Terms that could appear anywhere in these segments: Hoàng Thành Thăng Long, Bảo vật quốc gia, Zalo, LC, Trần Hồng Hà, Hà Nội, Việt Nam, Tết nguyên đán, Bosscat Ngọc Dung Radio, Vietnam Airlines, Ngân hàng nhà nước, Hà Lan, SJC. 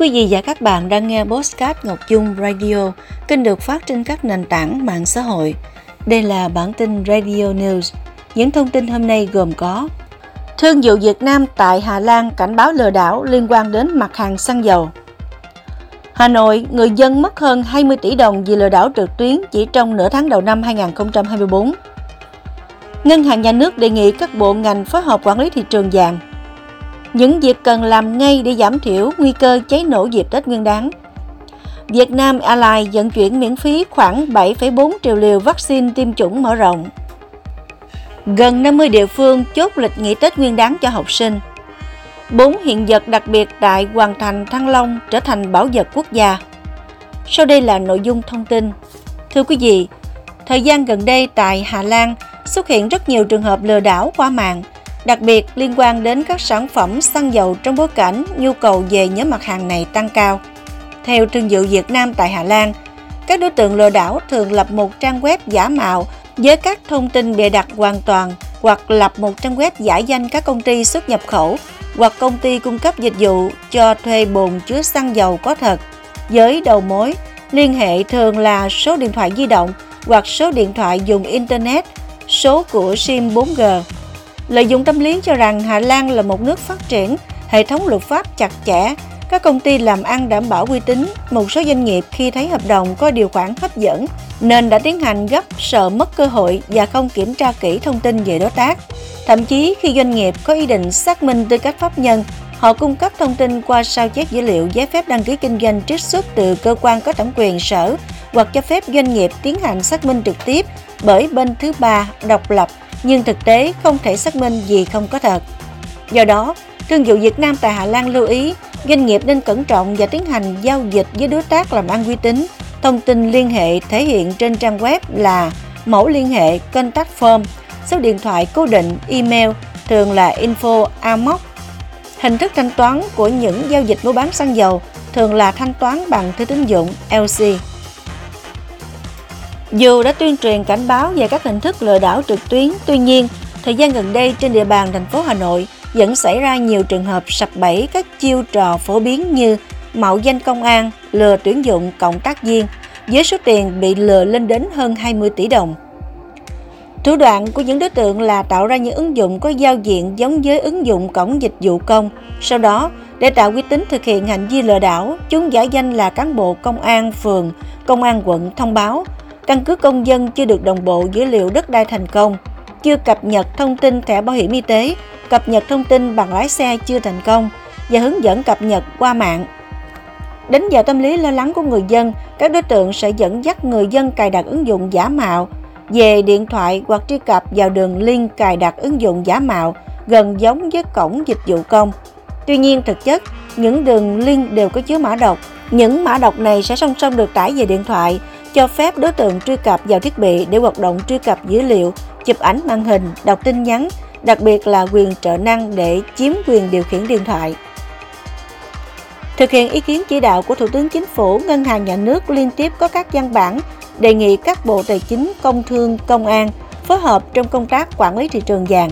Quý vị và các bạn đang nghe Bosscat Ngọc Dung Radio, kênh được phát trên các nền tảng mạng xã hội. Đây là bản tin Radio News. Những thông tin hôm nay gồm có: thương vụ Việt Nam tại Hà Lan cảnh báo lừa đảo liên quan đến mặt hàng xăng dầu. Hà Nội, người dân mất hơn 20 tỷ đồng vì lừa đảo trực tuyến chỉ trong nửa tháng đầu năm 2024. Ngân hàng nhà nước đề nghị các bộ ngành phối hợp quản lý thị trường vàng. Những việc cần làm ngay để giảm thiểu nguy cơ cháy nổ dịp Tết Nguyên đán. Vietnam Airlines vận chuyển miễn phí khoảng 7,4 triệu liều vaccine tiêm chủng mở rộng. Gần 50 địa phương chốt lịch nghỉ Tết Nguyên đán cho học sinh. 4 hiện vật đặc biệt tại Hoàng Thành Thăng Long trở thành bảo vật quốc gia. Sau đây là nội dung thông tin. Thưa quý vị, thời gian gần đây tại Hà Lan xuất hiện rất nhiều trường hợp lừa đảo qua mạng, đặc biệt liên quan đến các sản phẩm xăng dầu trong bối cảnh nhu cầu về nhóm mặt hàng này tăng cao. Theo thương vụ Việt Nam tại Hà Lan, các đối tượng lừa đảo thường lập một trang web giả mạo với các thông tin bịa đặt hoàn toàn hoặc lập một trang web giả danh các công ty xuất nhập khẩu hoặc công ty cung cấp dịch vụ cho thuê bồn chứa xăng dầu có thật. Với đầu mối, liên hệ thường là số điện thoại di động hoặc số điện thoại dùng Internet, số của SIM 4G. Lợi dụng tâm lý cho rằng Hà Lan là một nước phát triển, hệ thống luật pháp chặt chẽ, các công ty làm ăn đảm bảo uy tín, một số doanh nghiệp khi thấy hợp đồng có điều khoản hấp dẫn nên đã tiến hành gấp, sợ mất cơ hội và không kiểm tra kỹ thông tin về đối tác. Thậm chí khi doanh nghiệp có ý định xác minh tư cách pháp nhân, họ cung cấp thông tin qua sao chép dữ liệu giấy phép đăng ký kinh doanh trích xuất từ cơ quan có thẩm quyền sở hoặc cho phép doanh nghiệp tiến hành xác minh trực tiếp bởi bên thứ ba độc lập, nhưng thực tế không thể xác minh vì không có thật. Do đó, thương vụ Việt Nam tại Hà Lan lưu ý doanh nghiệp nên cẩn trọng và tiến hành giao dịch với đối tác làm ăn uy tín. Thông tin liên hệ thể hiện trên trang web là mẫu liên hệ, contact form, số điện thoại cố định, email, thường là info@amoc. Hình thức thanh toán của những giao dịch mua bán xăng dầu thường là thanh toán bằng thẻ tín dụng LC. Dù đã tuyên truyền cảnh báo về các hình thức lừa đảo trực tuyến, tuy nhiên, thời gian gần đây trên địa bàn thành phố Hà Nội vẫn xảy ra nhiều trường hợp sập bẫy các chiêu trò phổ biến như mạo danh công an, lừa tuyển dụng cộng tác viên, với số tiền bị lừa lên đến hơn 20 tỷ đồng. Thủ đoạn của những đối tượng là tạo ra những ứng dụng có giao diện giống với ứng dụng cổng dịch vụ công. Sau đó, để tạo uy tín thực hiện hành vi lừa đảo, chúng giả danh là cán bộ công an phường, công an quận thông báo căn cước công dân chưa được đồng bộ dữ liệu đất đai thành công, chưa cập nhật thông tin thẻ bảo hiểm y tế, cập nhật thông tin bằng lái xe chưa thành công và hướng dẫn cập nhật qua mạng. Đánh vào tâm lý lo lắng của người dân, các đối tượng sẽ dẫn dắt người dân cài đặt ứng dụng giả mạo về điện thoại hoặc truy cập vào đường link cài đặt ứng dụng giả mạo gần giống với cổng dịch vụ công. Tuy nhiên thực chất, những đường link đều có chứa mã độc. Những mã độc này sẽ song song được tải về điện thoại, cho phép đối tượng truy cập vào thiết bị để hoạt động truy cập dữ liệu, chụp ảnh màn hình, đọc tin nhắn, đặc biệt là quyền trợ năng để chiếm quyền điều khiển điện thoại. Thực hiện ý kiến chỉ đạo của Thủ tướng Chính phủ, Ngân hàng Nhà nước liên tiếp có các văn bản đề nghị các bộ Tài chính, Công thương, Công an phối hợp trong công tác quản lý thị trường vàng.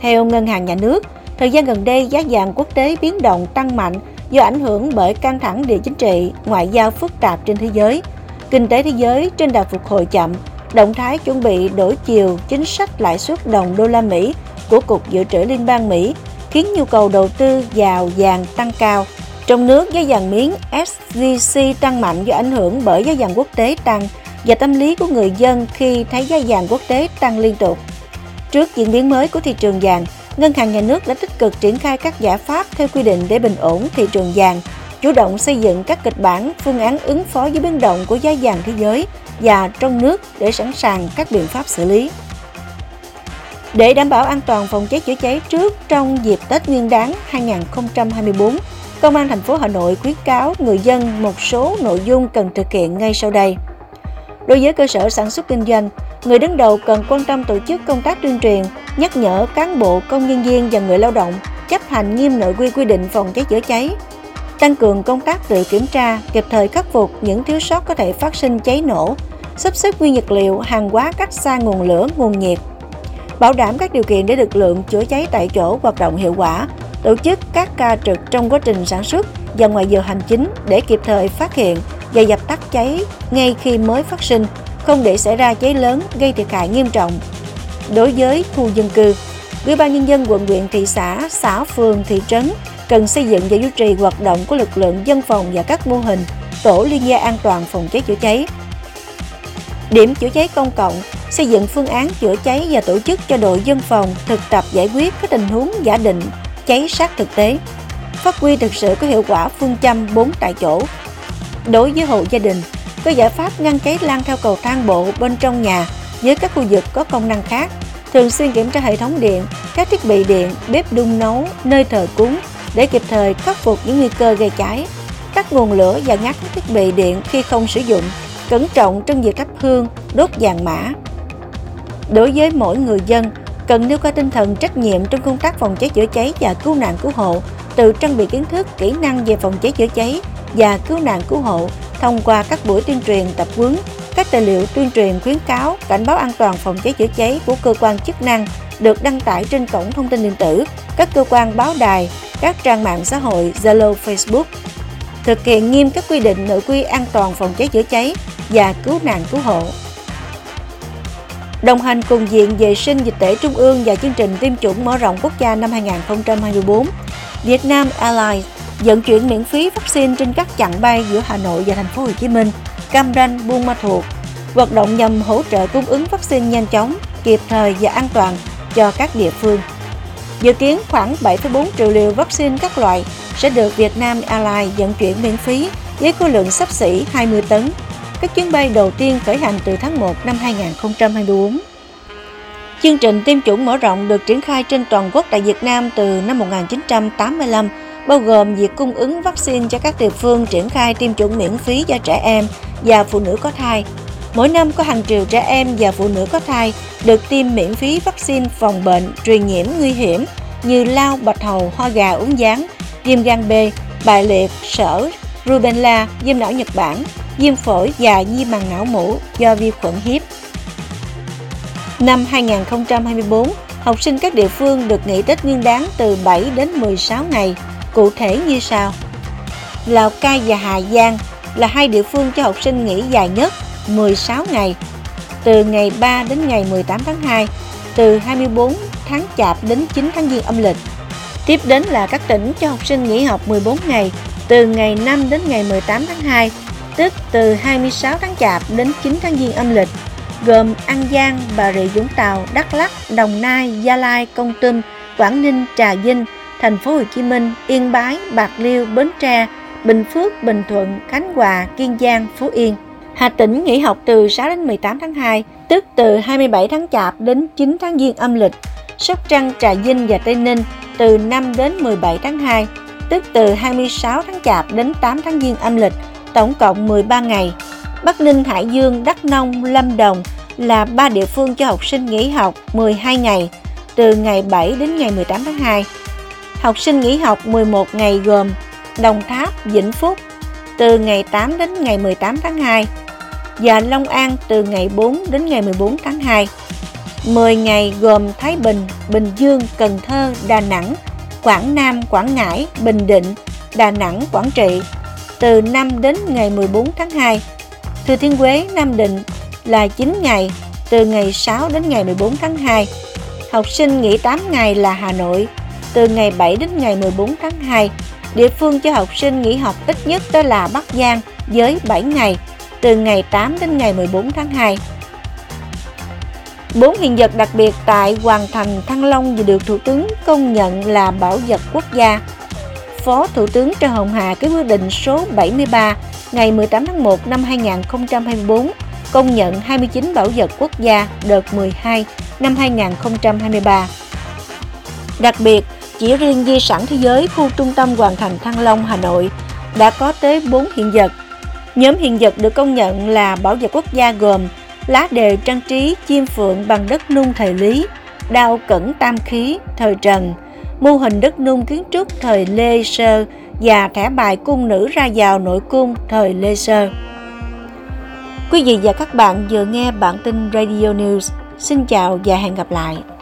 Theo Ngân hàng Nhà nước, thời gian gần đây giá vàng quốc tế biến động tăng mạnh do ảnh hưởng bởi căng thẳng địa chính trị, ngoại giao phức tạp trên thế giới. Kinh tế thế giới trên đà phục hồi chậm, động thái chuẩn bị đổi chiều chính sách lãi suất đồng đô la Mỹ của Cục Dự trữ Liên bang Mỹ khiến nhu cầu đầu tư vào vàng tăng cao. Trong nước, giá vàng miếng SJC tăng mạnh do ảnh hưởng bởi giá vàng quốc tế tăng và tâm lý của người dân khi thấy giá vàng quốc tế tăng liên tục. Trước diễn biến mới của thị trường vàng, Ngân hàng Nhà nước đã tích cực triển khai các giải pháp theo quy định để bình ổn thị trường vàng, chủ động xây dựng các kịch bản, phương án ứng phó với biến động của giá vàng thế giới và trong nước để sẵn sàng các biện pháp xử lý. Để đảm bảo an toàn phòng cháy chữa cháy trước trong dịp Tết Nguyên đán 2024, Công an thành phố Hà Nội khuyến cáo người dân một số nội dung cần thực hiện ngay sau đây. Đối với cơ sở sản xuất kinh doanh, người đứng đầu cần quan tâm tổ chức công tác tuyên truyền, nhắc nhở cán bộ, công nhân viên và người lao động chấp hành nghiêm nội quy định phòng cháy chữa cháy, tăng cường công tác tự kiểm tra, kịp thời khắc phục những thiếu sót có thể phát sinh cháy nổ, sắp xếp nguyên vật liệu, hàng hóa cách xa nguồn lửa, nguồn nhiệt, bảo đảm các điều kiện để lực lượng chữa cháy tại chỗ hoạt động hiệu quả, tổ chức các ca trực trong quá trình sản xuất và ngoài giờ hành chính để kịp thời phát hiện và dập tắt cháy ngay khi mới phát sinh, không để xảy ra cháy lớn gây thiệt hại nghiêm trọng. Đối với khu dân cư, Ủy ban Nhân dân quận, huyện, thị xã, xã, phường, thị trấn cần xây dựng và duy trì hoạt động của lực lượng dân phòng và các mô hình tổ liên gia an toàn phòng cháy chữa cháy. Điểm chữa cháy công cộng, xây dựng phương án chữa cháy và tổ chức cho đội dân phòng thực tập giải quyết các tình huống giả định cháy sát thực tế, phát huy thực sự có hiệu quả phương châm 4 tại chỗ. Đối với hộ gia đình, có giải pháp ngăn cháy lan theo cầu thang bộ bên trong nhà với các khu vực có công năng khác, thường xuyên kiểm tra hệ thống điện, các thiết bị điện, bếp đun nấu, nơi thờ cúng để kịp thời khắc phục những nguy cơ gây cháy, tắt nguồn lửa và ngắt các thiết bị điện khi không sử dụng, cẩn trọng trong việc thắp hương, đốt vàng mã. Đối với mỗi người dân, cần nêu cao tinh thần trách nhiệm trong công tác phòng cháy chữa cháy và cứu nạn cứu hộ, tự trang bị kiến thức, kỹ năng về phòng cháy chữa cháy và cứu nạn cứu hộ thông qua các buổi tuyên truyền, tập huấn, các tài liệu tuyên truyền khuyến cáo, cảnh báo an toàn phòng cháy chữa cháy của cơ quan chức năng được đăng tải trên cổng thông tin điện tử, các cơ quan báo đài, các trang mạng xã hội, Zalo, Facebook. Thực hiện nghiêm các quy định nội quy an toàn phòng cháy chữa cháy và cứu nạn cứu hộ. Đồng hành cùng Viện Vệ sinh Dịch tễ Trung ương và chương trình tiêm chủng mở rộng quốc gia năm 2024, Vietnam Airlines vận chuyển miễn phí vaccine trên các chặng bay giữa Hà Nội và Thành phố Hồ Chí Minh, Cam Ranh, Buôn Ma Thuột. Hoạt động nhằm hỗ trợ cung ứng vaccine nhanh chóng, kịp thời và an toàn cho các địa phương. Dự kiến khoảng 7,4 triệu liều vaccine các loại sẽ được Vietnam Airlines vận chuyển miễn phí với khối lượng xấp xỉ 20 tấn. Các chuyến bay đầu tiên khởi hành từ tháng 1 năm 2024. Chương trình tiêm chủng mở rộng được triển khai trên toàn quốc tại Việt Nam từ năm 1985, bao gồm việc cung ứng vaccine cho các địa phương triển khai tiêm chủng miễn phí cho trẻ em và phụ nữ có thai. Mỗi năm có hàng triệu trẻ em và phụ nữ có thai được tiêm miễn phí vaccine phòng bệnh truyền nhiễm nguy hiểm như lao, bạch hầu, ho gà, uốn ván, viêm gan B, bại liệt, sởi, rubella, viêm não Nhật Bản, viêm phổi và viêm màng não mủ do vi khuẩn hiếp. Năm 2024, học sinh các địa phương được nghỉ Tết Nguyên đán từ 7 đến 16 ngày, cụ thể như sau. Lào Cai và Hà Giang là hai địa phương cho học sinh nghỉ dài nhất, 16 ngày, từ ngày 3 đến ngày 18 tháng 2, từ 24 tháng Chạp đến 9 tháng Giêng âm lịch. Tiếp đến là các tỉnh cho học sinh nghỉ học 14 ngày, từ ngày 5 đến ngày 18 tháng 2, tức từ 26 tháng Chạp đến 9 tháng Giêng âm lịch, gồm An Giang, Bà Rịa Vũng Tàu, Đắk Lắk, Đồng Nai, Gia Lai, Kon Tum, Quảng Ninh, Trà Vinh, Thành phố Hồ Chí Minh, Yên Bái, Bạc Liêu, Bến Tre, Bình Phước, Bình Thuận, Khánh Hòa, Kiên Giang, Phú Yên. Hà Tĩnh nghỉ học từ 6 đến 18 tháng 2, tức từ 27 tháng Chạp đến 9 tháng Giêng âm lịch. Sóc Trăng, Trà Vinh và Tây Ninh từ 5 đến 17 tháng 2, tức từ 26 tháng Chạp đến 8 tháng Giêng âm lịch, tổng cộng 13 ngày. Bắc Ninh, Hải Dương, Đắk Nông, Lâm Đồng là 3 địa phương cho học sinh nghỉ học 12 ngày, từ ngày 7 đến ngày 18 tháng 2. Học sinh nghỉ học 11 ngày gồm Đồng Tháp, Vĩnh Phúc từ ngày 8 đến ngày 18 tháng 2 và Long An từ ngày 4 đến ngày 14 tháng 2. 10 ngày gồm Thái Bình, Bình Dương, Cần Thơ, Đà Nẵng, Quảng Nam, Quảng Ngãi, Bình Định, Đà Nẵng, Quảng Trị từ 5 đến ngày 14 tháng 2. Thừa Thiên Huế, Nam Định là 9 ngày từ ngày 6 đến ngày 14 tháng 2. Học sinh nghỉ 8 ngày là Hà Nội từ ngày 7 đến ngày 14 tháng 2. Địa phương cho học sinh nghỉ học ít nhất đó là Bắc Giang với 7 ngày từ ngày 8 đến ngày 14 tháng 2. 4 hiện vật đặc biệt tại Hoàng Thành Thăng Long vừa được Thủ tướng công nhận là Bảo vật quốc gia. Phó Thủ tướng Trần Hồng Hà ký quyết định số 73 ngày 18 tháng 1 năm 2024 công nhận 29 bảo vật quốc gia đợt 12 năm 2023. Đặc biệt, chỉ riêng di sản thế giới khu trung tâm Hoàng Thành Thăng Long, Hà Nội đã có tới 4 hiện vật. Nhóm hiện vật được công nhận là bảo vật quốc gia gồm lá đề trang trí chim phượng bằng đất nung thời Lý, đao cẩn tam khí thời Trần, mô hình đất nung kiến trúc thời Lê Sơ và thẻ bài cung nữ ra vào nội cung thời Lê Sơ. Quý vị và các bạn vừa nghe bản tin Radio News. Xin chào và hẹn gặp lại.